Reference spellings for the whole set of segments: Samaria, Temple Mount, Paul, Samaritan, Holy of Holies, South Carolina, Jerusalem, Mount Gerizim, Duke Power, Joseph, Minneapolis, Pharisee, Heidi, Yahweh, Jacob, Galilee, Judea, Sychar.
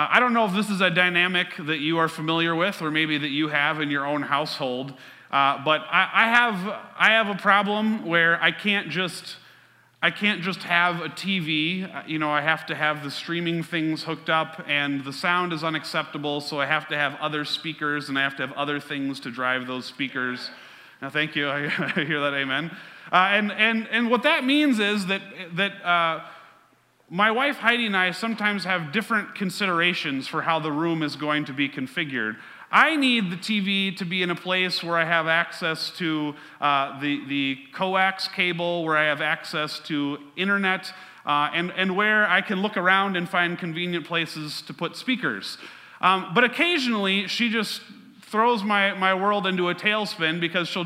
I don't know if this is a dynamic that you are familiar with or maybe that you have in your own household, but I have a problem where I can't just have a TV. You know, I have to have the streaming things hooked up, and the sound is unacceptable, so I have to have other speakers, and I have to have other things to drive those speakers. Now, thank you. I hear that, amen. And what that means is that my wife Heidi and I sometimes have different considerations for how the room is going to be configured. I need the TV to be in a place where I have access to the coax cable, where I have access to internet, and where I can look around and find convenient places to put speakers. But occasionally, she just throws my world into a tailspin, because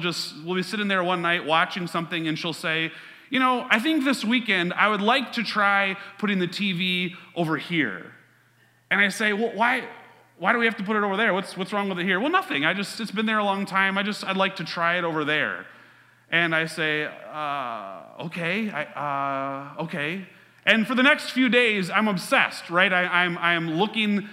we'll be sitting there one night watching something, and she'll say, you know, I think this weekend I would like to try putting the TV over here. And I say, well, why do we have to put it over there? What's wrong with it here? Well, nothing. It's been there a long time. I'd like to try it over there. And I say, okay. And for the next few days, I'm obsessed, right? I'm looking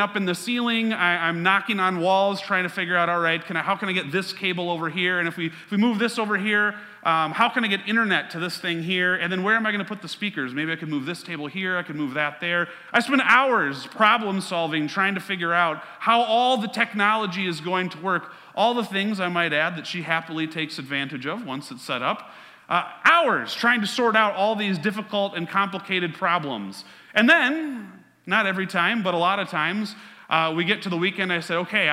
up in the ceiling. I'm knocking on walls, trying to figure out, all right, how can I get this cable over here? And if we move this over here, how can I get internet to this thing here? And then where am I going to put the speakers? Maybe I can move this table here. I can move that there. I spend hours problem solving, trying to figure out how all the technology is going to work. All the things, I might add, that she happily takes advantage of once it's set up. Hours trying to sort out all these difficult and complicated problems. And then, not every time, but a lot of times, we get to the weekend, I said, okay,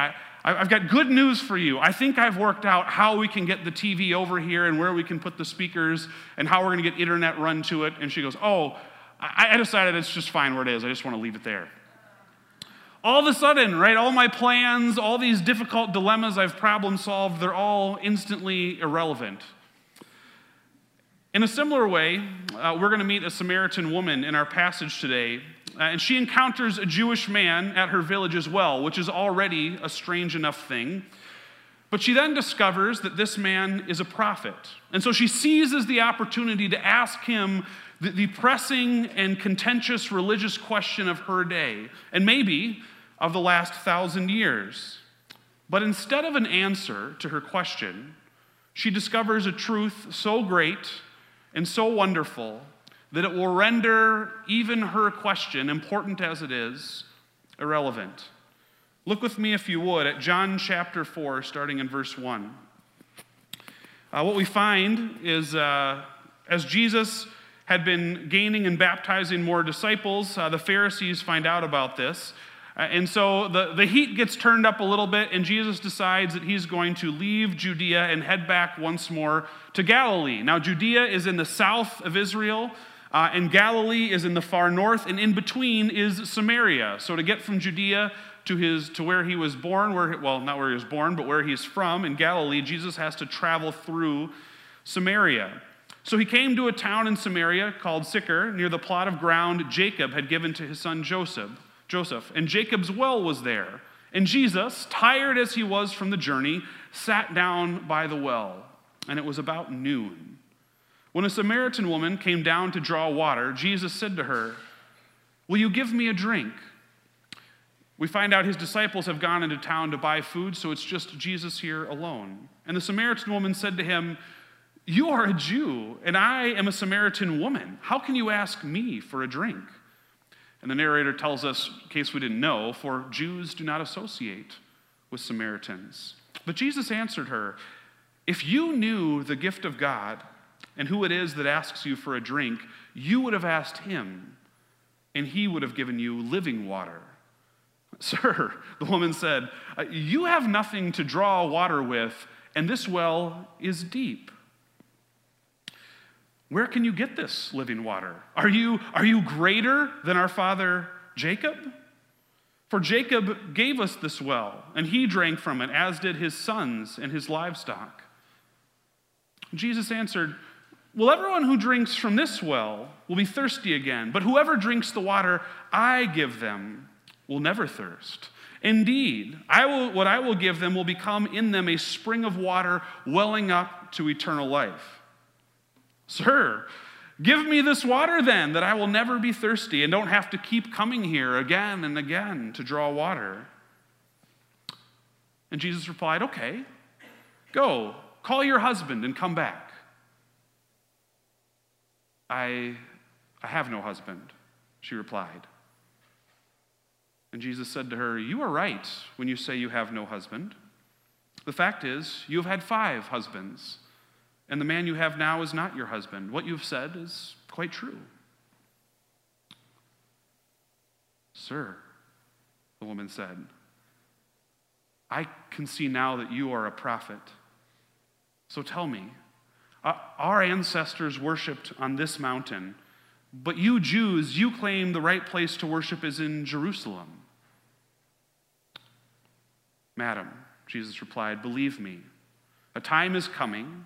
I've got good news for you. I think I've worked out how we can get the TV over here and where we can put the speakers and how we're going to get internet run to it. And she goes, oh, I decided it's just fine where it is. I just want to leave it there. All of a sudden, right, all my plans, all these difficult dilemmas I've problem solved, they're all instantly irrelevant. In a similar way, we're going to meet a Samaritan woman in our passage today, and she encounters a Jewish man at her village as well, which is already a strange enough thing. But she then discovers that this man is a prophet, and so she seizes the opportunity to ask him the pressing and contentious religious question of her day, and maybe of the last 1,000 years. But instead of an answer to her question, she discovers a truth so great and so wonderful that it will render even her question, important as it is, irrelevant. Look with me, if you would, at John chapter 4, starting in verse 1. What we find is, as Jesus had been gaining and baptizing more disciples, the Pharisees find out about this. And so the heat gets turned up a little bit, and Jesus decides that he's going to leave Judea and head back once more to Galilee. Now, Judea is in the south of Israel, and Galilee is in the far north, and in between is Samaria. So to get from Judea to where he was born, not where he was born, but where he's from in Galilee, Jesus has to travel through Samaria. So he came to a town in Samaria called Sychar, near the plot of ground Jacob had given to his son Joseph, and Jacob's well was there. And Jesus, tired as he was from the journey, sat down by the well, and it was about noon. When a Samaritan woman came down to draw water, Jesus said to her, "Will you give me a drink?" We find out his disciples have gone into town to buy food, so it's just Jesus here alone. And the Samaritan woman said to him, "You are a Jew, and I am a Samaritan woman. How can you ask me for a drink?" And the narrator tells us, in case we didn't know, for Jews do not associate with Samaritans. But Jesus answered her, "If you knew the gift of God and who it is that asks you for a drink, you would have asked him, and he would have given you living water." "Sir," the woman said, "you have nothing to draw water with, and this well is deep. Where can you get this living water? Are you greater than our father Jacob? For Jacob gave us this well, and he drank from it, as did his sons and his livestock." Jesus answered, "Well, everyone who drinks from this well will be thirsty again, but whoever drinks the water I give them will never thirst. Indeed, what I will give them will become in them a spring of water welling up to eternal life." "Sir, Give me this water then, that I will never be thirsty and don't have to keep coming here again and again to draw water. And Jesus replied, okay, go, call your husband and come back. I have no husband, she replied. And Jesus said to her, you are right when you say you have no husband. The fact is, you have had 5 husbands, and the man you have now is not your husband. What you have said is quite true. Sir, the woman said, I can see now that you are a prophet. So tell me, our ancestors worshipped on this mountain, but you Jews, you claim the right place to worship is in Jerusalem. Madam, Jesus replied, believe me, a time is coming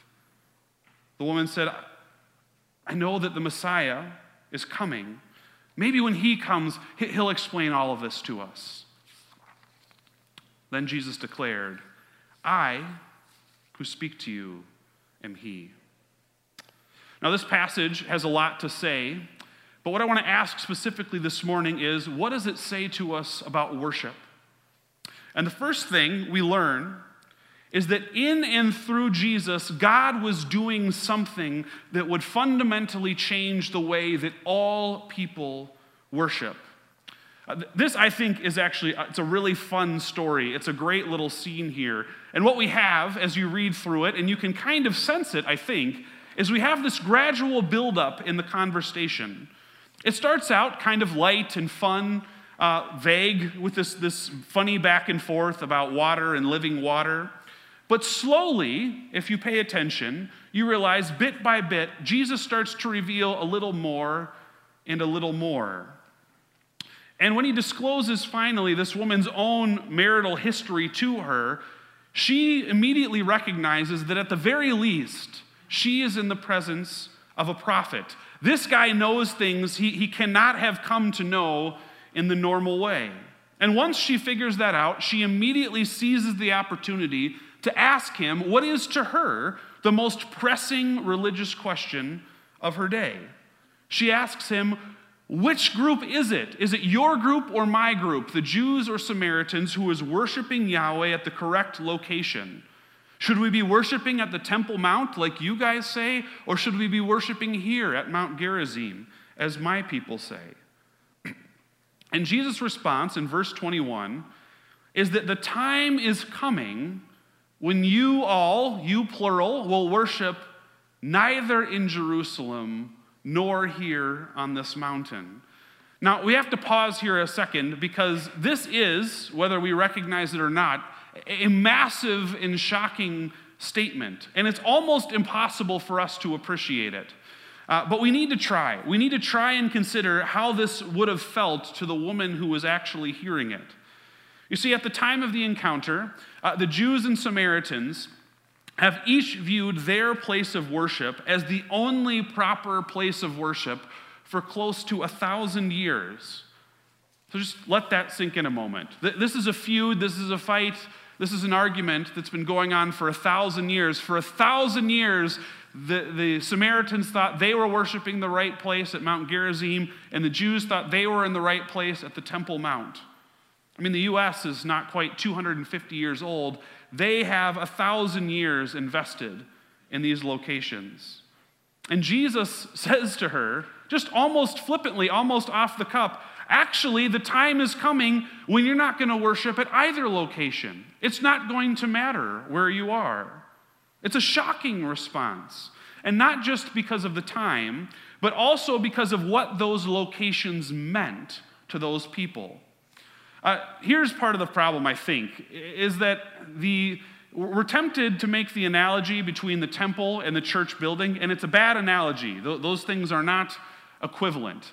The woman said, I know that the Messiah is coming. Maybe when he comes, he'll explain all of this to us. Then Jesus declared, I, who speak to you, am he. Now, this passage has a lot to say, but what I want to ask specifically this morning is, what does it say to us about worship? And the first thing we learn is that in and through Jesus, God was doing something that would fundamentally change the way that all people worship. This, I think, is actually, it's a really fun story. It's a great little scene here. And what we have, as you read through it, and you can kind of sense it, I think, is we have this gradual buildup in the conversation. It starts out kind of light and fun, vague, with this funny back and forth about water and living water. But slowly, if you pay attention, you realize bit by bit, Jesus starts to reveal a little more and a little more. And when he discloses finally this woman's own marital history to her, she immediately recognizes that at the very least, she is in the presence of a prophet. This guy knows things he cannot have come to know in the normal way. And once she figures that out, she immediately seizes the opportunity to ask him what is to her the most pressing religious question of her day. She asks him, which group is it? Is it your group or my group, the Jews or Samaritans, who is worshiping Yahweh at the correct location? Should we be worshiping at the Temple Mount, like you guys say, or should we be worshiping here at Mount Gerizim, as my people say? And Jesus' response in verse 21 is that the time is coming when you all, you plural, will worship neither in Jerusalem nor here on this mountain. Now, we have to pause here a second, because this is, whether we recognize it or not, a massive and shocking statement, and it's almost impossible for us to appreciate it. But we need to try. We need to try and consider how this would have felt to the woman who was actually hearing it. You see, at the time of the encounter, the Jews and Samaritans have each viewed their place of worship as the only proper place of worship for close to 1,000 years. So just let that sink in a moment. This is a feud, this is a fight, this is an argument that's been going on for 1,000 years. For 1,000 years, the Samaritans thought they were worshiping the right place at Mount Gerizim, and the Jews thought they were in the right place at the Temple Mount. I mean, the U.S. is not quite 250 years old. They have 1,000 years invested in these locations. And Jesus says to her, just almost flippantly, almost off the cuff, actually, the time is coming when you're not going to worship at either location. It's not going to matter where you are. It's a shocking response. And not just because of the time, but also because of what those locations meant to those people. Here's part of the problem, I think, is that we're tempted to make the analogy between the temple and the church building, and it's a bad analogy. Those things are not equivalent.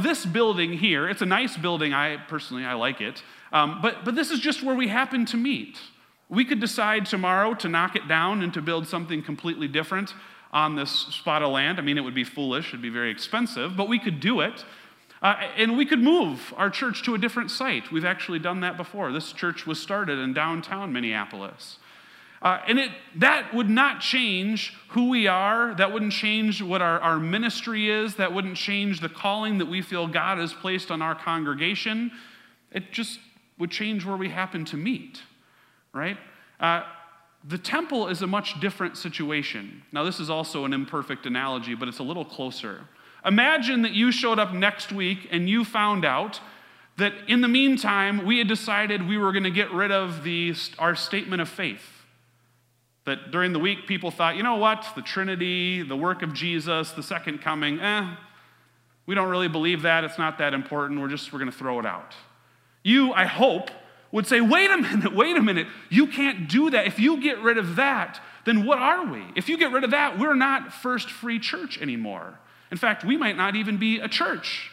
This building here, it's a nice building. I personally like it. But this is just where we happen to meet. We could decide tomorrow to knock it down and to build something completely different on this spot of land. I mean, it would be foolish. It would be very expensive. But we could do it. And we could move our church to a different site. We've actually done that before. This church was started in downtown Minneapolis. That would not change who we are. That wouldn't change what our ministry is. That wouldn't change the calling that we feel God has placed on our congregation. It just would change where we happen to meet, right? The temple is a much different situation. Now, this is also an imperfect analogy, but it's a little closer. Imagine that you showed up next week and you found out that in the meantime, we had decided we were going to get rid of our statement of faith. That during the week, people thought, you know what? The Trinity, the work of Jesus, the second coming, we don't really believe that. It's not that important. We're going to throw it out. You, I hope, would say, wait a minute. You can't do that. If you get rid of that, then what are we? If you get rid of that, we're not First Free Church anymore. In fact, we might not even be a church.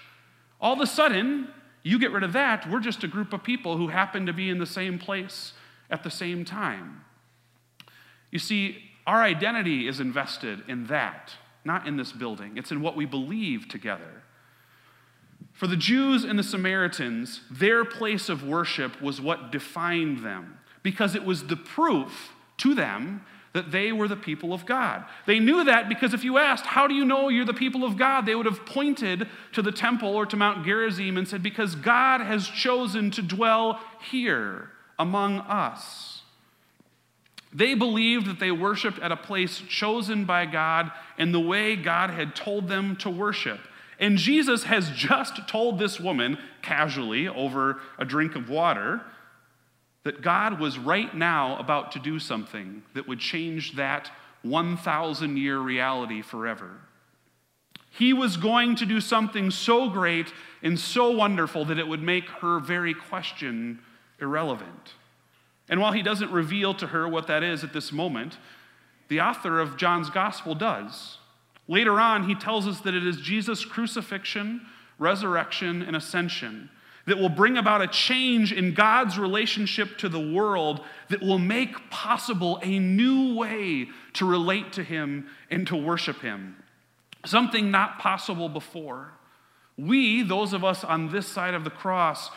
All of a sudden, you get rid of that, we're just a group of people who happen to be in the same place at the same time. You see, our identity is invested in that, not in this building. It's in what we believe together. For the Jews and the Samaritans, their place of worship was what defined them, because it was the proof to them that they were the people of God. They knew that because if you asked, how do you know you're the people of God? They would have pointed to the temple or to Mount Gerizim and said, because God has chosen to dwell here among us. They believed that they worshiped at a place chosen by God and the way God had told them to worship. And Jesus has just told this woman, casually, over a drink of water, that God was right now about to do something that would change that 1,000-year reality forever. He was going to do something so great and so wonderful that it would make her very question irrelevant. And while he doesn't reveal to her what that is at this moment, the author of John's Gospel does. Later on, he tells us that it is Jesus' crucifixion, resurrection, and ascension that will bring about a change in God's relationship to the world that will make possible a new way to relate to him and to worship him. Something not possible before. We, those of us on this side of the cross,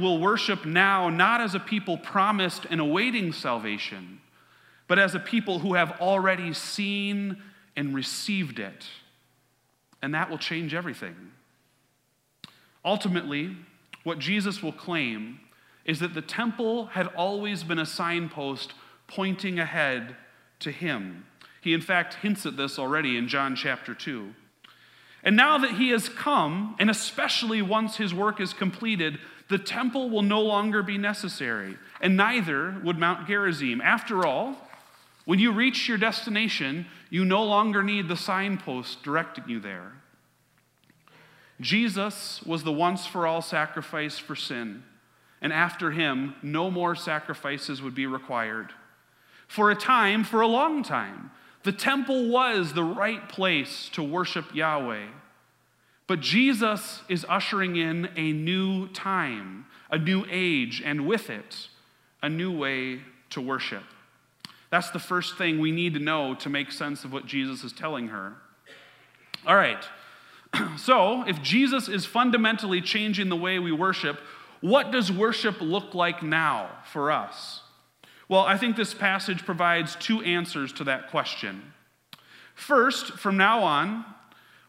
will worship now not as a people promised and awaiting salvation, but as a people who have already seen and received it. And that will change everything. Ultimately, what Jesus will claim is that the temple had always been a signpost pointing ahead to him. He, in fact, hints at this already in John chapter 2. And now that he has come, and especially once his work is completed, the temple will no longer be necessary, and neither would Mount Gerizim. After all, when you reach your destination, you no longer need the signpost directing you there. Jesus was the once-for-all sacrifice for sin, and after him, no more sacrifices would be required. For a time, for a long time, the temple was the right place to worship Yahweh. But Jesus is ushering in a new time, a new age, and with it, a new way to worship. That's the first thing we need to know to make sense of what Jesus is telling her. All right, so if Jesus is fundamentally changing the way we worship, what does worship look like now for us? Well, I think this passage provides two answers to that question. First, from now on,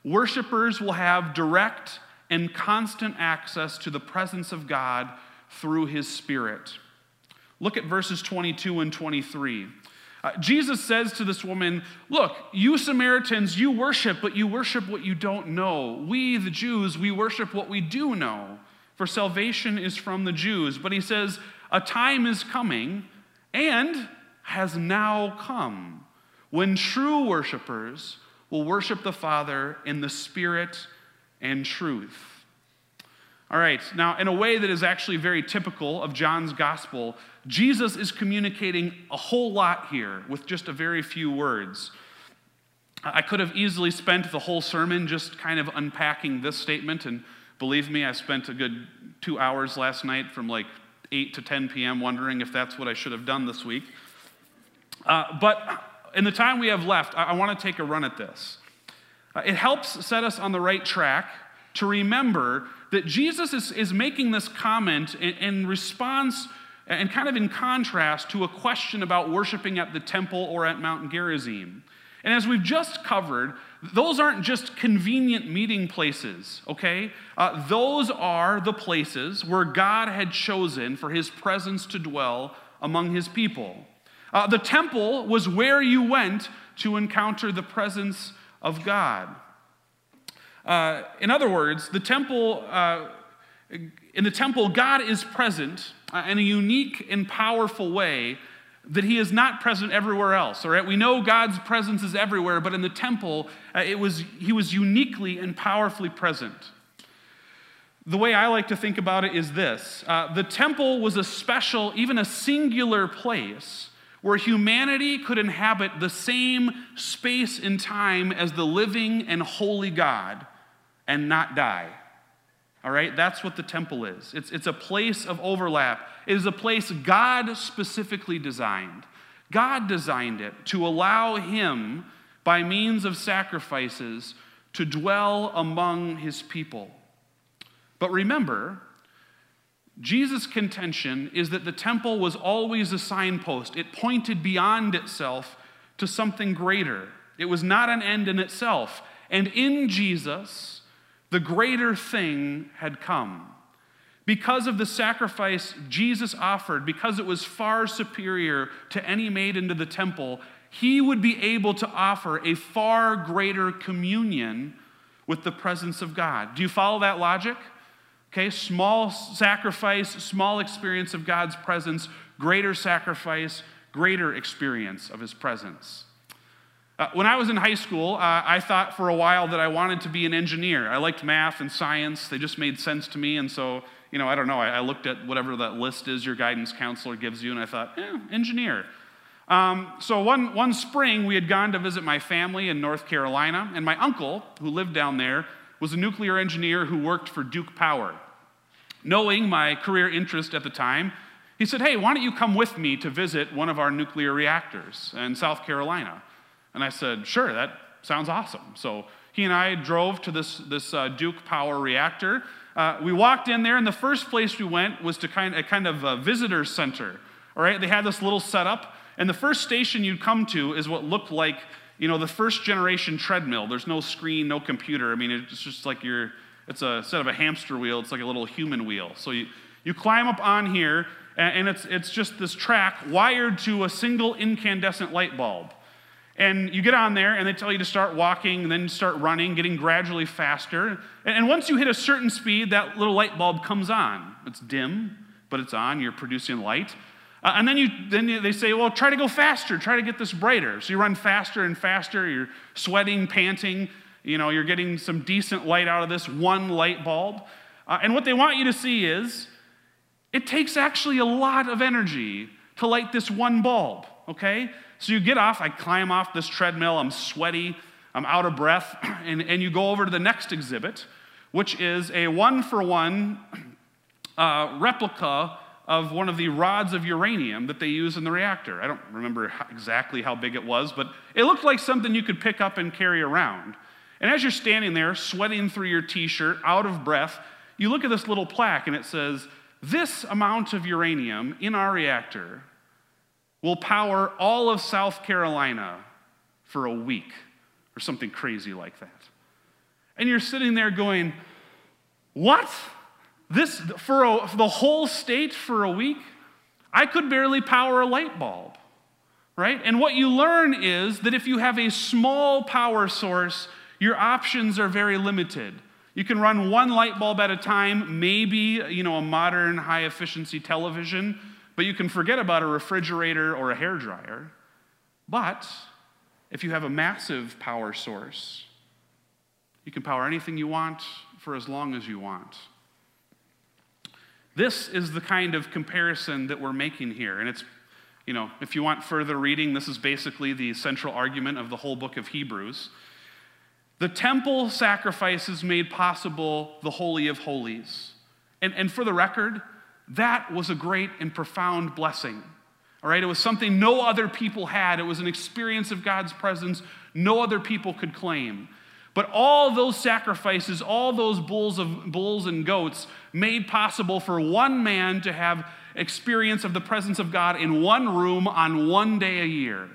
worshipers will have direct and constant access to the presence of God through his Spirit. Look at verses 22 and 23. Jesus says to this woman, look, you Samaritans, you worship, but you worship what you don't know. We, the Jews, we worship what we do know, for salvation is from the Jews. But he says, a time is coming, and has now come, when true worshipers will worship the Father in the Spirit and truth. All right, now in a way that is actually very typical of John's Gospel, Jesus is communicating a whole lot here with just a very few words. I could have easily spent the whole sermon just kind of unpacking this statement, and believe me, I spent a good 2 hours last night from like 8 to 10 p.m. wondering if that's what I should have done this week. But in the time we have left, I want to take a run at this. It helps set us on the right track to remember that Jesus is making this comment in response and kind of in contrast to a question about worshiping at the temple or at Mount Gerizim. And as we've just covered, those aren't just convenient meeting places, okay? Those are the places where God had chosen for his presence to dwell among his people. The temple was where you went to encounter the presence of God. In other words, in the temple, God is present in a unique and powerful way that he is not present everywhere else. All right? We know God's presence is everywhere, but in the temple, he was uniquely and powerfully present. The way I like to think about it is this. The temple was a special, even a singular place where humanity could inhabit the same space and time as the living and holy God and not die. All right? That's what the temple is. It's a place of overlap. It is a place God specifically designed. God designed it to allow him, by means of sacrifices, to dwell among his people. But remember, Jesus' contention is that the temple was always a signpost. It pointed beyond itself to something greater. It was not an end in itself. And in Jesus, the greater thing had come. Because of the sacrifice Jesus offered, because it was far superior to any made into the temple, he would be able to offer a far greater communion with the presence of God. Do you follow that logic? Okay, small sacrifice, small experience of God's presence, greater sacrifice, greater experience of his presence. When I was in high school, I thought for a while that I wanted to be an engineer. I liked math and science. They just made sense to me. And so, you know, I don't know. I looked at whatever that list is your guidance counselor gives you, and I thought, engineer. So one spring, we had gone to visit my family in North Carolina, and my uncle, who lived down there, was a nuclear engineer who worked for Duke Power. Knowing my career interest at the time, he said, hey, why don't you come with me to visit one of our nuclear reactors in South Carolina? And I said, sure, that sounds awesome. So he and I drove to this Duke Power reactor. We walked in there, and the first place we went was to a kind of visitor center. All right, they had this little setup, and the first station you'd come to is what looked like, you know, the first generation treadmill. There's no screen, no computer. I mean, it's just like it's instead of a hamster wheel, it's like a little human wheel. So you climb up on here, and it's just this track wired to a single incandescent light bulb. And you get on there, and they tell you to start walking, and then start running, getting gradually faster. And once you hit a certain speed, that little light bulb comes on. It's dim, but it's on. You're producing light. And then they say, well, try to go faster. Try to get this brighter. So you run faster and faster. You're sweating, panting. You know, you're getting some decent light out of this one light bulb. And what they want you to see is it takes actually a lot of energy to light this one bulb, okay? So you get off, I climb off this treadmill, I'm sweaty, I'm out of breath, and you go over to the next exhibit, which is a one-for-one replica of one of the rods of uranium that they use in the reactor. I don't remember exactly how big it was, but it looked like something you could pick up and carry around. And as you're standing there, sweating through your t-shirt, out of breath, you look at this little plaque, and it says, this amount of uranium in our reactor will power all of South Carolina for a week, or something crazy like that. And you're sitting there going, what? This, for the whole state for a week? I could barely power a light bulb, right? And what you learn is that if you have a small power source, your options are very limited. You can run one light bulb at a time, maybe, you know, a modern high-efficiency television, but you can forget about a refrigerator or a hairdryer. But if you have a massive power source, you can power anything you want for as long as you want. This is the kind of comparison that we're making here, and it's You know, if you want further reading, this is basically the central argument of the whole book of Hebrews. The temple sacrifices made possible the Holy of Holies. And for the record, that was a great and profound blessing. All right, it was something no other people had. It was an experience of God's presence no other people could claim. But all those sacrifices, all those bulls and goats made possible for one man to have experience of the presence of God in one room on one day a year.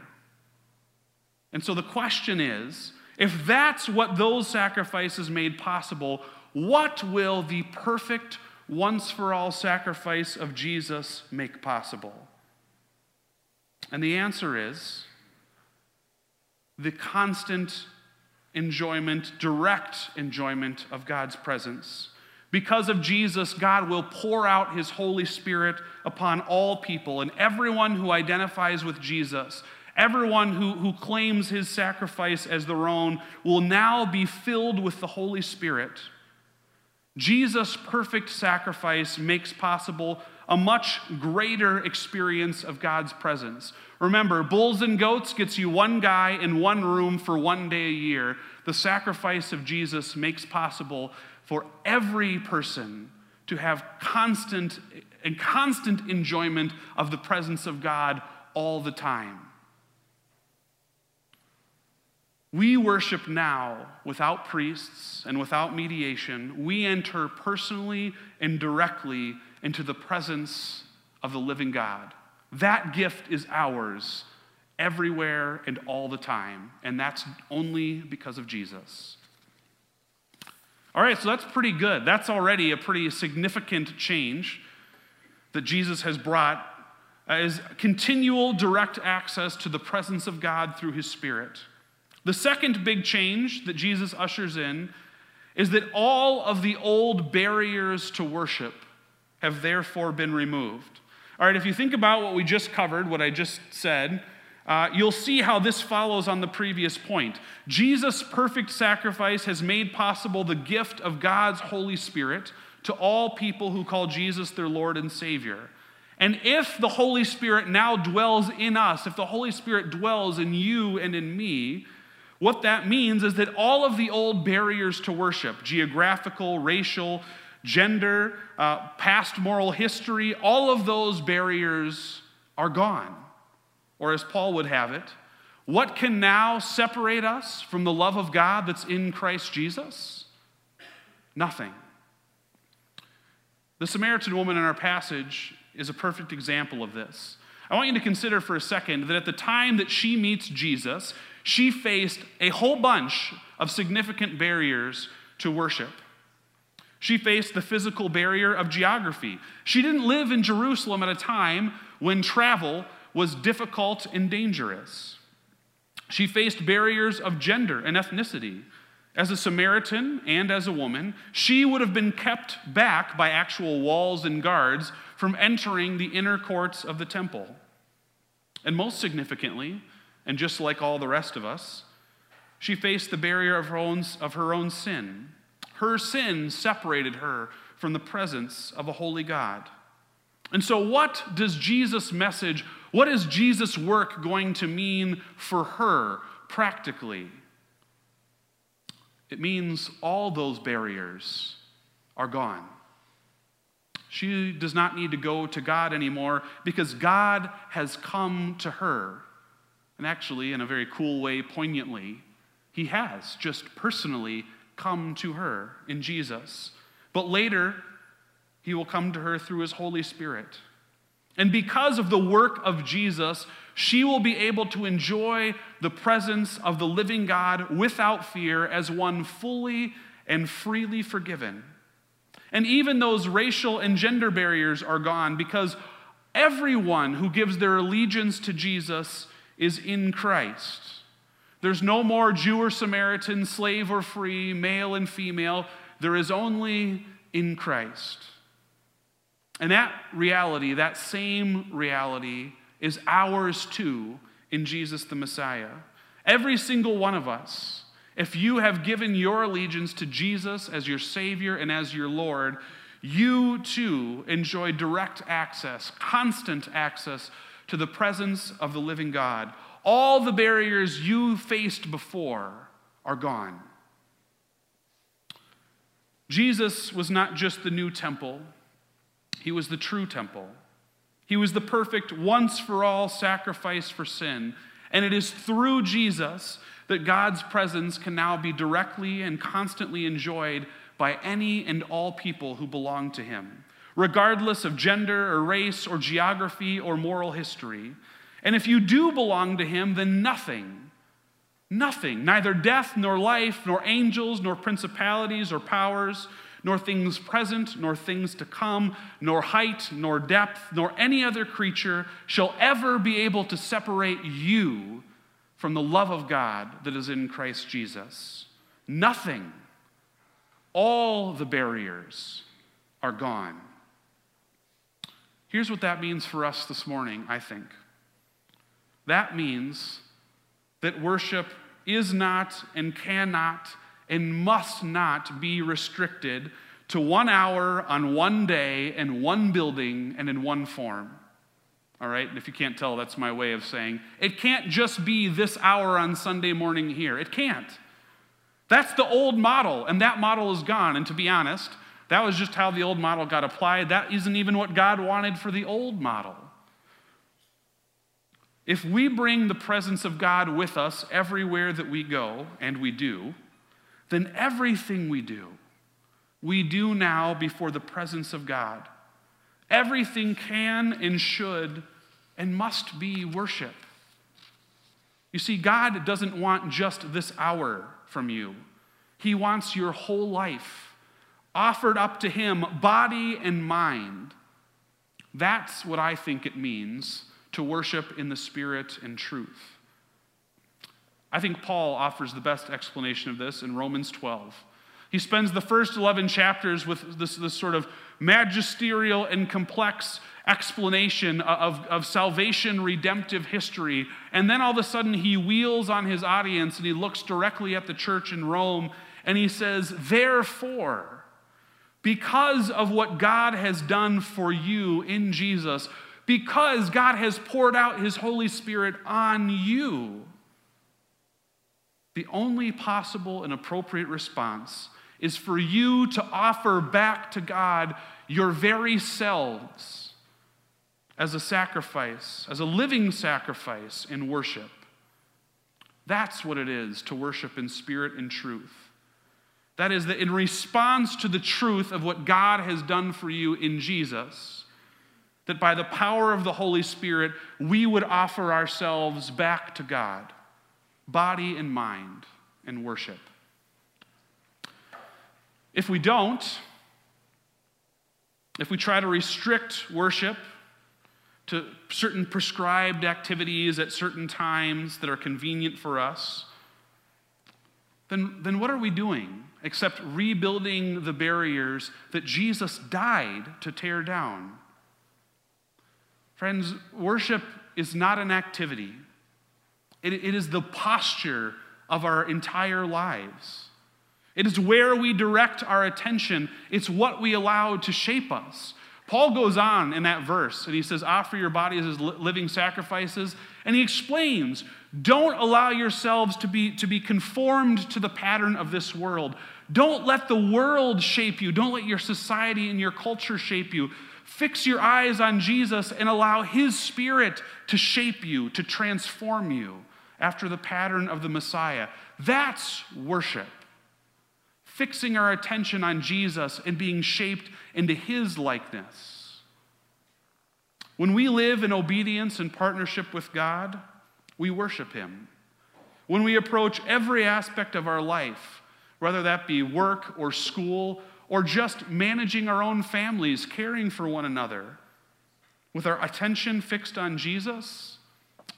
And so the question is, if that's what those sacrifices made possible, what will the perfect once-for-all sacrifice of Jesus make possible? And the answer is the constant enjoyment, direct enjoyment of God's presence. Because of Jesus, God will pour out his Holy Spirit upon all people, and everyone who identifies with Jesus, everyone who claims his sacrifice as their own, will now be filled with the Holy Spirit. Jesus' perfect sacrifice makes possible a much greater experience of God's presence. Remember, bulls and goats gets you one guy in one room for one day a year. The sacrifice of Jesus makes possible for every person to have constant enjoyment of the presence of God all the time. We worship now without priests and without mediation. We enter personally and directly into the presence of the living God. That gift is ours everywhere and all the time, and that's only because of Jesus. All right, so that's pretty good. That's already a pretty significant change that Jesus has brought, is continual direct access to the presence of God through his Spirit. The second big change that Jesus ushers in is that all of the old barriers to worship have therefore been removed. All right, if you think about what we just covered, what I just said, you'll see how this follows on the previous point. Jesus' perfect sacrifice has made possible the gift of God's Holy Spirit to all people who call Jesus their Lord and Savior. And if the Holy Spirit now dwells in us, if the Holy Spirit dwells in you and in me, what that means is that all of the old barriers to worship, geographical, racial, gender, past moral history, all of those barriers are gone. Or as Paul would have it, what can now separate us from the love of God that's in Christ Jesus? Nothing. The Samaritan woman in our passage is a perfect example of this. I want you to consider for a second that at the time that she meets Jesus, she faced a whole bunch of significant barriers to worship. She faced the physical barrier of geography. She didn't live in Jerusalem at a time when travel was difficult and dangerous. She faced barriers of gender and ethnicity. As a Samaritan and as a woman, she would have been kept back by actual walls and guards from entering the inner courts of the temple. And most significantly, and just like all the rest of us, she faced the barrier of her own sin. Her sin separated her from the presence of a holy God. And so what does Jesus' message, what is Jesus' work going to mean for her practically? It means all those barriers are gone. She does not need to go to God anymore because God has come to her. And actually, in a very cool way, poignantly, he has just personally come to her in Jesus. But later, he will come to her through his Holy Spirit. And because of the work of Jesus, she will be able to enjoy the presence of the living God without fear as one fully and freely forgiven. And even those racial and gender barriers are gone because everyone who gives their allegiance to Jesus is in Christ. There's no more Jew or Samaritan, slave or free, male and female. There is only in Christ. And that same reality, is ours too in Jesus the Messiah. Every single one of us, if you have given your allegiance to Jesus as your Savior and as your Lord, you too enjoy direct access, constant access to the presence of the living God. All the barriers you faced before are gone. Jesus was not just the new temple. He was the true temple. He was the perfect once-for-all sacrifice for sin. And it is through Jesus that God's presence can now be directly and constantly enjoyed by any and all people who belong to him, regardless of gender or race or geography or moral history. And if you do belong to him, then nothing, neither death nor life, nor angels, nor principalities or powers, nor things present, nor things to come, nor height, nor depth, nor any other creature shall ever be able to separate you from the love of God that is in Christ Jesus. Nothing. All the barriers are gone. Here's what that means for us this morning, I think. That means that worship is not and cannot and must not be restricted to 1 hour on one day in one building and in one form. All right? And if you can't tell, that's my way of saying it can't just be this hour on Sunday morning here. It can't. That's the old model, and that model is gone. And to be honest, that was just how the old model got applied. That isn't even what God wanted for the old model. If we bring the presence of God with us everywhere that we go, and we do, then everything we do now before the presence of God. Everything can and should and must be worship. You see, God doesn't want just this hour from you. He wants your whole life offered up to him, body and mind. That's what I think it means to worship in the Spirit and truth. I think Paul offers the best explanation of this in Romans 12. He spends the first 11 chapters with this sort of magisterial and complex explanation of salvation, redemptive history. And then all of a sudden he wheels on his audience and he looks directly at the church in Rome and he says, therefore, because of what God has done for you in Jesus, because God has poured out his Holy Spirit on you, the only possible and appropriate response is for you to offer back to God your very selves as a sacrifice, as a living sacrifice in worship. That's what it is to worship in spirit and truth. That is, that in response to the truth of what God has done for you in Jesus, that by the power of the Holy Spirit, we would offer ourselves back to God, body and mind, and worship. If we don't, if we try to restrict worship to certain prescribed activities at certain times that are convenient for us, then what are we doing except rebuilding the barriers that Jesus died to tear down? Friends, worship is not an activity. It is the posture of our entire lives. It is where we direct our attention. It's what we allow to shape us. Paul goes on in that verse, and he says, offer your bodies as living sacrifices. And he explains, don't allow yourselves to be conformed to the pattern of this world. Don't let the world shape you. Don't let your society and your culture shape you. Fix your eyes on Jesus and allow his Spirit to shape you, to transform you after the pattern of the Messiah. That's worship. Fixing our attention on Jesus and being shaped into his likeness. When we live in obedience and partnership with God, we worship him. When we approach every aspect of our life, whether that be work or school, or just managing our own families, caring for one another, with our attention fixed on Jesus,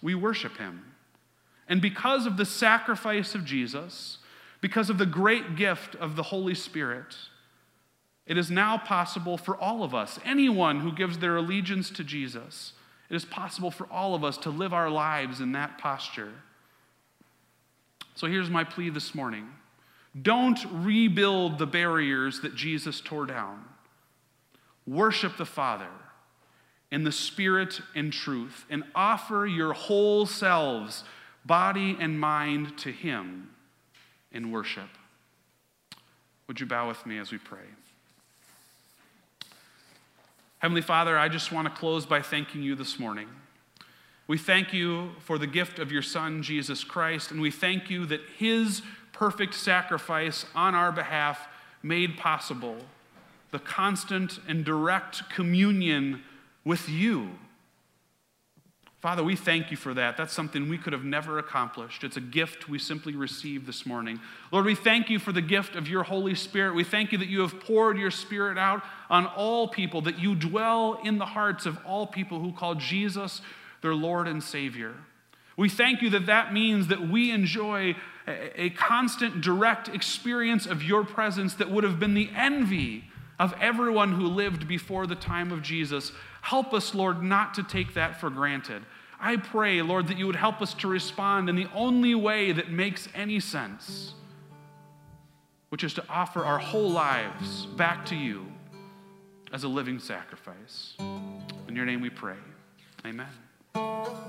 we worship him. And because of the sacrifice of Jesus, because of the great gift of the Holy Spirit, it is now possible for all of us, anyone who gives their allegiance to Jesus, it is possible for all of us to live our lives in that posture. So here's my plea this morning. Don't rebuild the barriers that Jesus tore down. Worship the Father and the Spirit and truth, and offer your whole selves, body and mind, to Him in worship. Would you bow with me as we pray? Heavenly Father, I just want to close by thanking you this morning. We thank you for the gift of your Son, Jesus Christ, and we thank you that His perfect sacrifice on our behalf made possible the constant and direct communion with you. Father, we thank you for that. That's something we could have never accomplished. It's a gift we simply received this morning. Lord, we thank you for the gift of your Holy Spirit. We thank you that you have poured your Spirit out on all people, that you dwell in the hearts of all people who call Jesus their Lord and Savior. We thank you that that means that we enjoy a constant, direct experience of your presence that would have been the envy of everyone who lived before the time of Jesus. Help us, Lord, not to take that for granted. I pray, Lord, that you would help us to respond in the only way that makes any sense, which is to offer our whole lives back to you as a living sacrifice. In your name we pray. Amen.